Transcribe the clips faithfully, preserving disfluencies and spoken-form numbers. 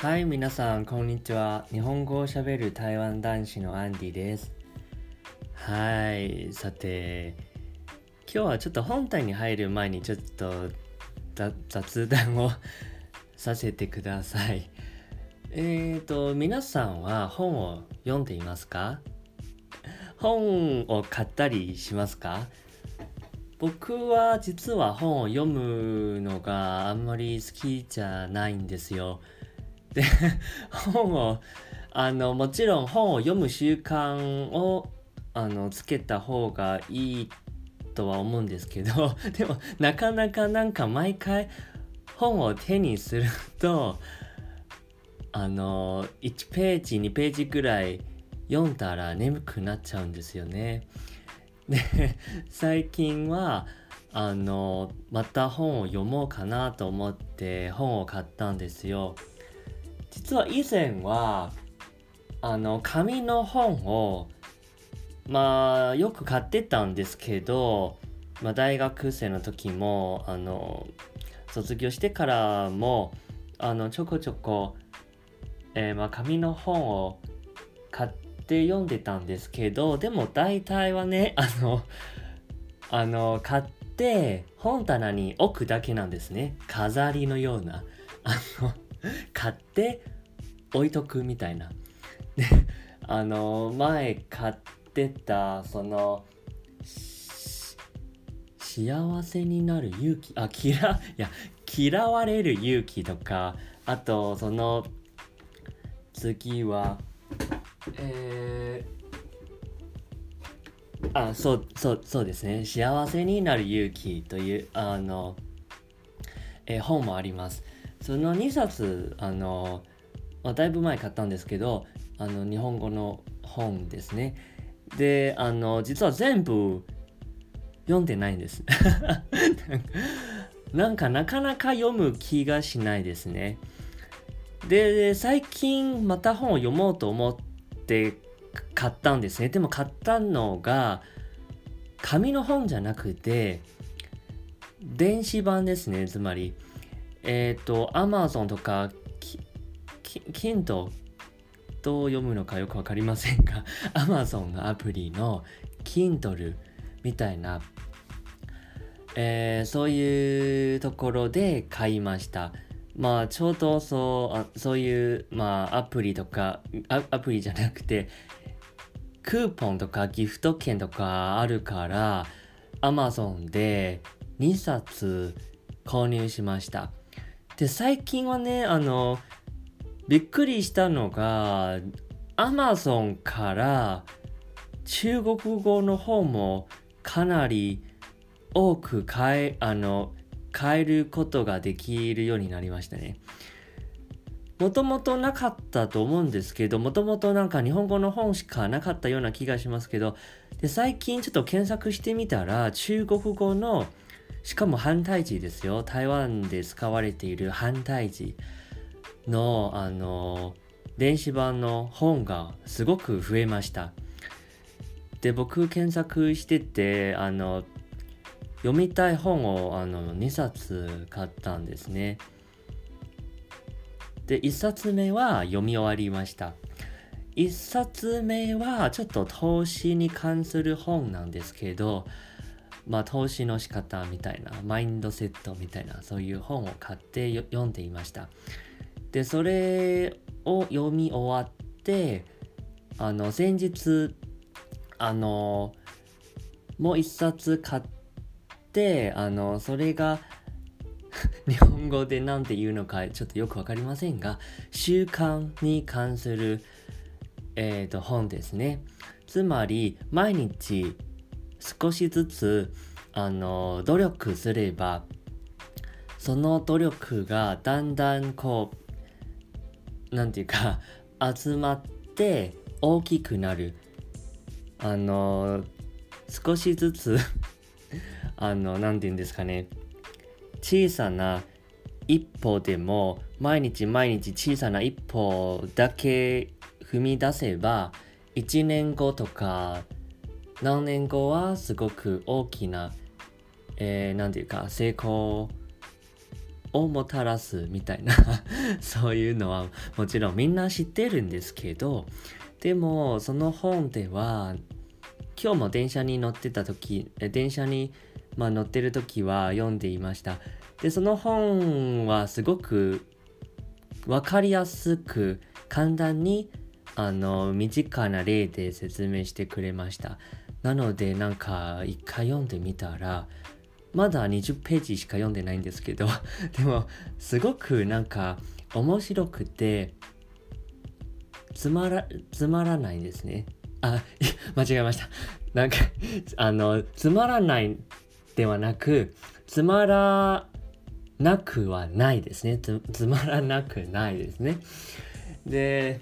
はい、皆さんこんにちは。日本語をしゃべる台湾男子のアンディです。はい、さて今日はちょっと本題に入る前にちょっと雑談をさせてください。えーと皆さんは本を読んでいますか？本を買ったりしますか？僕は実は本を読むのがあんまり好きじゃないんですよ。で本をあのもちろん本を読む習慣をあのつけた方がいいとは思うんですけど、でもなかなかなんか毎回本を手にするとあのいちページにページくらい読んだら眠くなっちゃうんですよね。で最近はあのまた本を読もうかなと思って本を買ったんですよ。実は以前はあの紙の本をまあよく買ってたんですけど、まあ、大学生の時もあの卒業してからもあのちょこちょこ、えー、まあ紙の本を買って読んでたんですけど、でも大体はねあのあの買って本棚に置くだけなんですね。飾りのようなあの買って置いとくみたいな。であの前買ってたその幸せになる勇気あ嫌いや嫌われる勇気とか、あとその次はえー、あそうそうそうですね、幸せになる勇気というあの、えー、本もあります。そのにさつあの、まあ、だいぶ前買ったんですけどあの日本語の本ですね。であの実は全部読んでないんですなんかなかなか読む気がしないですね。で最近また本を読もうと思って買ったんですね。でも買ったのが紙の本じゃなくて電子版ですね。つまりえっと、Amazon とか、Kindle どう読むのかよくわかりませんが、Amazon のアプリの Kindle みたいな、えー、そういうところで買いました。まあ、ちょうどそう、あ、そういう、まあ、アプリとか、ア、アプリじゃなくて、クーポンとかギフト券とかあるから、Amazon でにさつ購入しました。で最近はねあのびっくりしたのが Amazon から中国語の本もかなり多く買えあの買えることができるようになりましたね。もともとなかったと思うんですけど、もともとなんか日本語の本しかなかったような気がしますけど、で最近ちょっと検索してみたら中国語のしかも繁体字ですよ。台湾で使われている繁体字の、あの電子版の本がすごく増えました。で、僕検索しててあの読みたい本をあのにさつ買ったんですね。で、いっさつめは読み終わりました。いっさつめはちょっと投資に関する本なんですけど、まあ、投資の仕方みたいなマインドセットみたいなそういう本を買って読んでいました。でそれを読み終わってあの先日あのもう一冊買ってあのそれが日本語でなんて言うのかちょっとよくわかりませんが習慣に関する、えーと、本ですね。つまり毎日少しずつあの努力すればその努力がだんだんこうなんていうか集まって大きくなるあの少しずつあのなんていうんですかね、小さな一歩でも毎日毎日小さな一歩だけ踏み出せばいちねんごとか何年後はすごく大きな、えー、なんていうか成功をもたらすみたいなそういうのはもちろんみんな知ってるんですけど、でもその本では今日も電車に乗ってた時電車に、まあ、乗ってる時は読んでいました。でその本はすごく分かりやすく簡単にあの身近な例で説明してくれました。なのでなんか一回読んでみたら、まだにじゅっページしか読んでないんですけど、でもすごくなんか面白くてつまらつまらないんですね。あ、間違えました。なんかあのつまらないではなくつまらなくはないですね。 つ, つまらなくないですね。で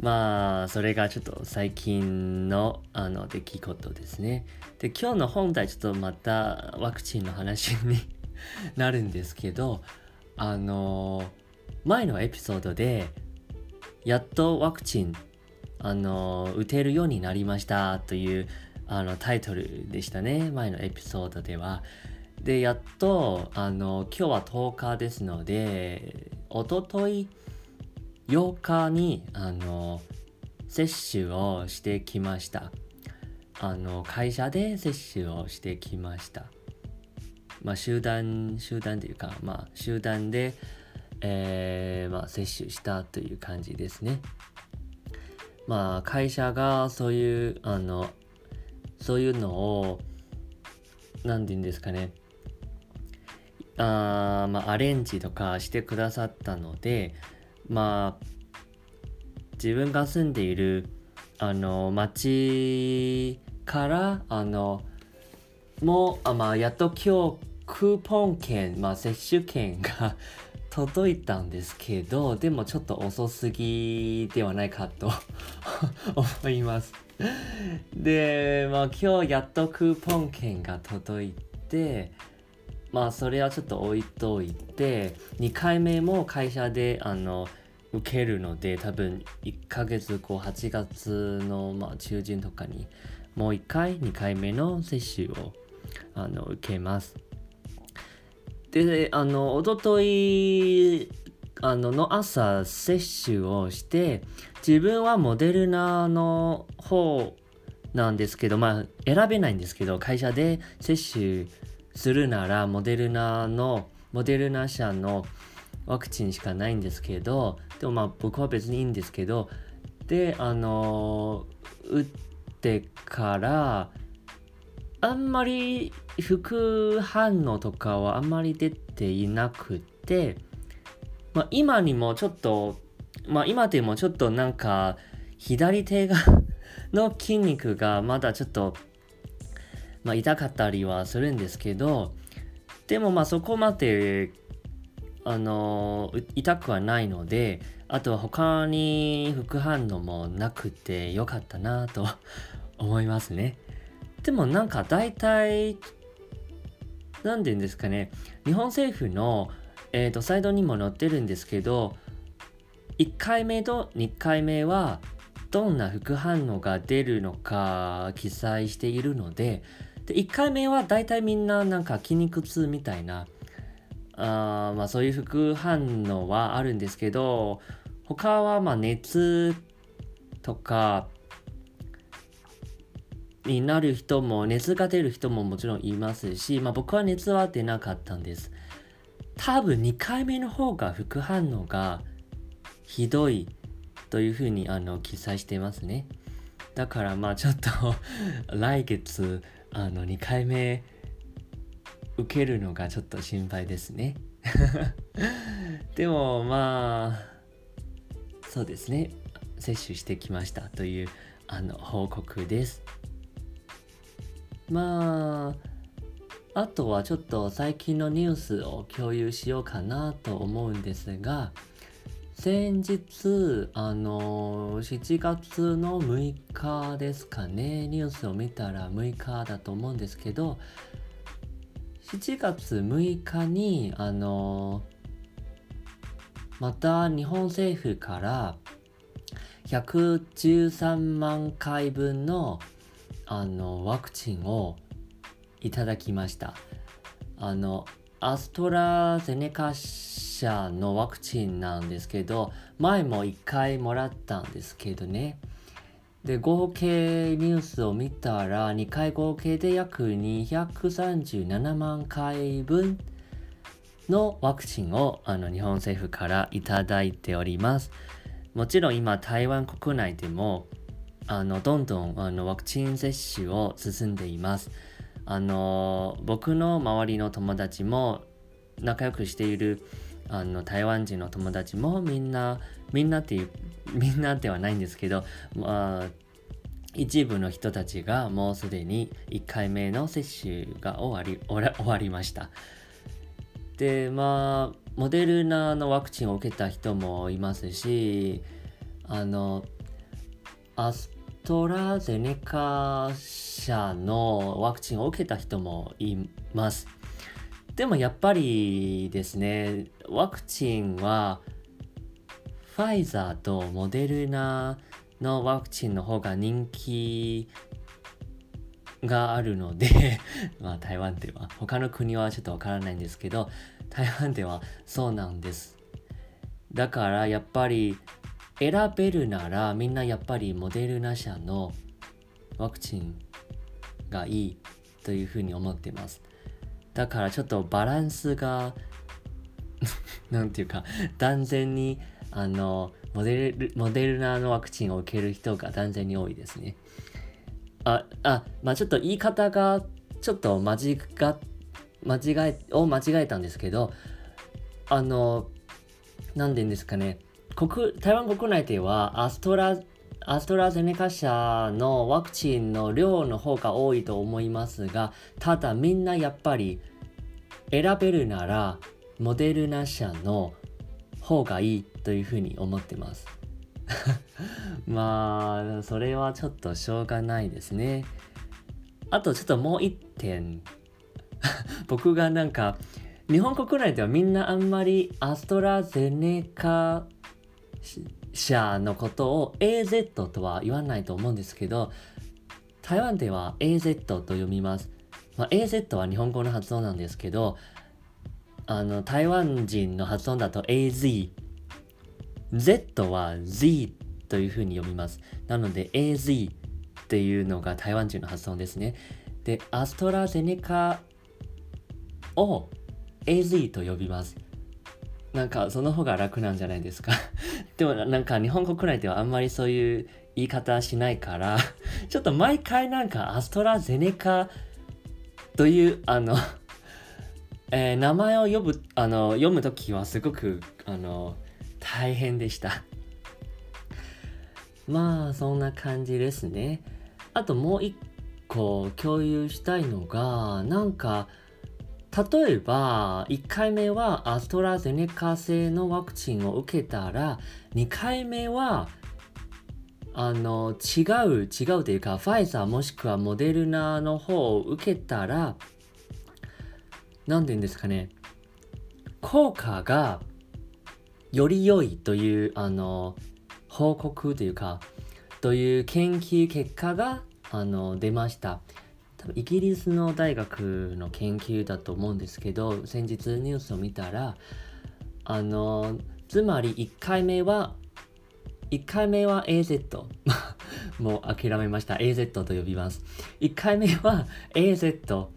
まあそれがちょっと最近 の, あの出来事ですね。で今日の本題ちょっとまたワクチンの話になるんですけど、あの前のエピソードでやっとワクチンあの打てるようになりましたというあのタイトルでしたね、前のエピソードでは。でやっとあの今日はとおかですので、おとといようかにあの接種をしてきました。あの会社で接種をしてきました。まあ集団集団というかまあ集団で、えーまあ、接種したという感じですね。まあ会社がそういうあのそういうのを何て言うんですかね、あ、まあ、アレンジとかしてくださったので、まあ自分が住んでいるあの町からあのもうあ、まあ、やっと今日クーポン券、まあ、接種券が届いたんですけど、でもちょっと遅すぎではないかと思います。で、まあ、今日やっとクーポン券が届いて、まあそれはちょっと置いといて、にかいめも会社であの受けるので、多分いっかげつご、はちがつのまあ中旬とかにもういっかいにかいめの接種をあの受けます。であのおとといあのの朝接種をして、自分はモデルナの方なんですけど、まあ選べないんですけど、会社で接種するならモデルナのモデルナ社のワクチンしかないんですけど、でもまあ僕は別にいいんですけど、であの打ってからあんまり副反応とかはあんまり出ていなくて、まあ今にもちょっとまあ今でもちょっとなんか左手がの筋肉がまだちょっとまあ、痛かったりはするんですけど、でもまあそこまであの痛くはないので、あとは他に副反応もなくてよかったなと思いますね。でもなんか大体なんて言うんですかね、日本政府の、えーと、サイトにも載ってるんですけど、いっかいめとにかいめはどんな副反応が出るのか記載しているので、でいっかいめはだいたいみんななんか筋肉痛みたいなあ、まあ、そういう副反応はあるんですけど、他はまあ熱とかになる人も熱が出る人ももちろんいますし、まあ、僕は熱は出なかったんです。多分にかいめの方が副反応がひどいというふうにあの記載してますね。だからまあちょっと来月あのにかいめ受けるのがちょっと心配ですねでもまあそうですね、接種してきましたというあの報告です。まああとはちょっと最近のニュースを共有しようかなと思うんですが、先日あのしちがつのむいかですかね、ニュースを見たらむいかだと思うんですけど、しちがつむいかにあのまた日本政府からひゃくじゅうさんまんかいぶんのあのワクチンをいただきました。あのアストラゼネカ社のワクチンなんですけど、前もいっかいもらったんですけどね。で、合計ニュースを見たらにかい合計で約にひゃくさんじゅうななまんかいぶんのワクチンをあの日本政府からいただいております。もちろん今台湾国内でもあのどんどんあのワクチン接種を進んでいます。あの僕の周りの友達も仲良くしているあの台湾人の友達もみんなみんなっていうみんなではないんですけど、まあ、一部の人たちがもうすでにいっかいめの接種が終わり終わ、終わりました。で、まあモデルナのワクチンを受けた人もいますし、あのアストラゼネカ社のワクチンを受けた人もいます。でもやっぱりですね、ワクチンはファイザーとモデルナのワクチンの方が人気があるのでまあ台湾では、他の国はちょっとわからないんですけど、台湾ではそうなんです。だからやっぱり選べるならみんなやっぱりモデルナ社のワクチンがいいというふうに思ってます。だからちょっとバランスがなんていうか、断然にあのモデル、モデルナのワクチンを受ける人が断然に多いですね。ああ、まあちょっと言い方がちょっと間違間違えを間違えたんですけど、あの何て言うんですかね、国台湾国内ではアストラアストラゼネカ社のワクチンの量の方が多いと思いますが、ただみんなやっぱり選べるならモデルナ社の方がいいというふうに思ってますまあそれはちょっとしょうがないですね。あとちょっともう一点僕がなんか日本国内ではみんなあんまりアストラゼネカ社のことを エーゼット とは言わないと思うんですけど、台湾では エーゼット と読みます。まあ、エーゼット は日本語の発音なんですけど、あの台湾人の発音だと エーゼット、 Z は Z というふうに読みます。なので エーゼット っていうのが台湾人の発音ですね。で、アストラゼネカを エーゼット と呼びます。なんかその方が楽なんじゃないですかでもなんか日本国内ではあんまりそういう言い方しないからちょっと毎回なんかアストラゼネカというあのえー、名前を呼ぶあの読むときはすごくあの大変でしたまあそんな感じですね。あともう一個共有したいのが、なんか例えばいっかいめはアストラゼネカ製のワクチンを受けたら、にかいめはあの違う違うというか、ファイザーもしくはモデルナの方を受けたら、なんて言うんですかね、効果がより良いというあの報告というかという研究結果があの出ました。多分イギリスの大学の研究だと思うんですけど、先日ニュースを見たら、あのつまりいっかいめはいっかいめは エーゼット もう諦めました。 エーゼット と呼びます。いっかいめは エーゼット、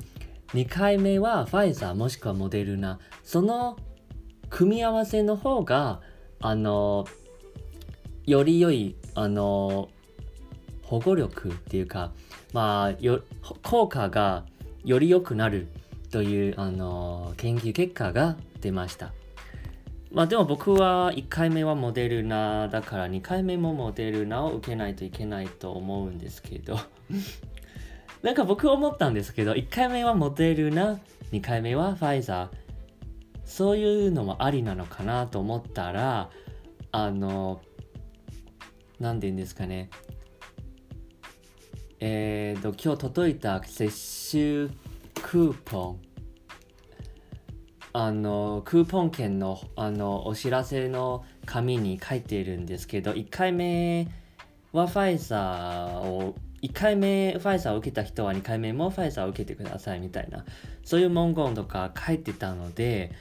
にかいめはファイザーもしくはモデルナ、その組み合わせの方があのより良いあの保護力っていうか、まあよ効果がより良くなるというあの研究結果が出ました。まあでも僕はいっかいめはモデルナだからにかいめもモデルナを受けないといけないと思うんですけどなんか僕思ったんですけど、いっかいめはモデルナ、にかいめはファイザー、そういうのもありなのかなと思ったら、あの何て言うんですかね、えっと今日届いた接種クーポン、あのクーポン券のあのお知らせの紙に書いているんですけど、いっかいめはファイザーをいっかいめファイザーを受けた人はにかいめもファイザーを受けてくださいみたいな、そういう文言とか書いてたので、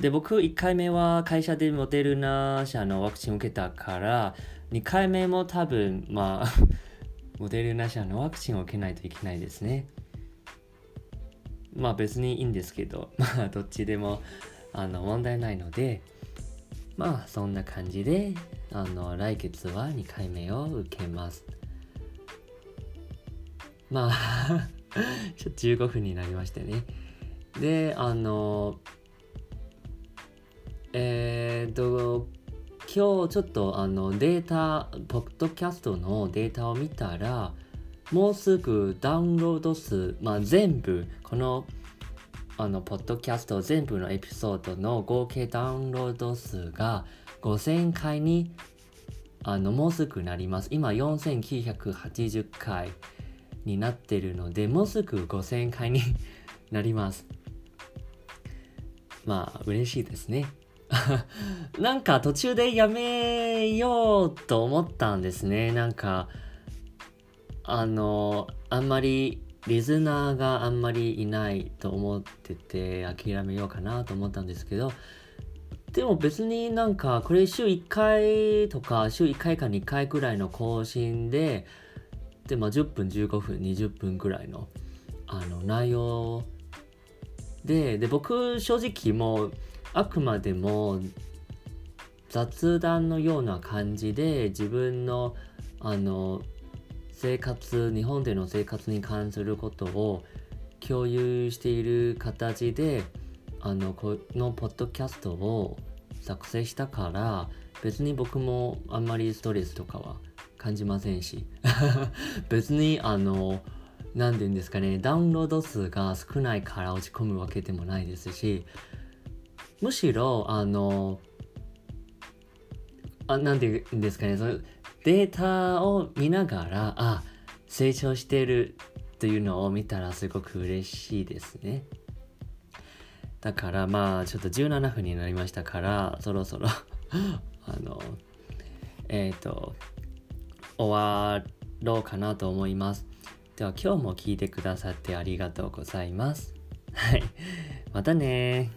で僕いっかいめは会社でモデルナ社のワクチンを受けたから、にかいめも多分まあモデルナ社のワクチンを受けないといけないですね。まあ別にいいんですけど、まあどっちでもあの問題ないので、まあそんな感じであの来月はにかいめを受けます。まあちょっとじゅうごふんになりましてね。であのえっと今日ちょっとあのデータポッドキャストのデータを見たら、もうすぐダウンロード数、まあ、全部このあのポッドキャスト全部のエピソードの合計ダウンロード数がごせんかいにあのもうすぐなります。今よんせんきゅうひゃくはちじゅっかいになってるので、もうすぐごせんかいになります。まあ嬉しいですね。なんか途中でやめようと思ったんですね。なんかあのあんまりリスナーがあんまりいないと思ってて諦めようかなと思ったんですけど、でも別になんかこれ週いっかいとか週いっかいかにかいくらいの更新で、でまあじゅっぷんじゅうごふんにじゅっぷんくらいのあの内容で、で僕正直もうあくまでも雑談のような感じで自分のあの生活、日本での生活に関することを共有している形であのこのポッドキャストを作成したから、別に僕もあんまりストレスとかは感じませんし別にあの何て言うんですかね、ダウンロード数が少ないから落ち込むわけでもないですし、むしろあのあ何て言うんですかね、そのデータを見ながら、あ、成長してるというのを見たらすごく嬉しいですね。だからまあちょっとじゅうななふんになりましたから、そろそろあのえっと終わろうかなと思います。では今日も聞いてくださってありがとうございます。はい、またね。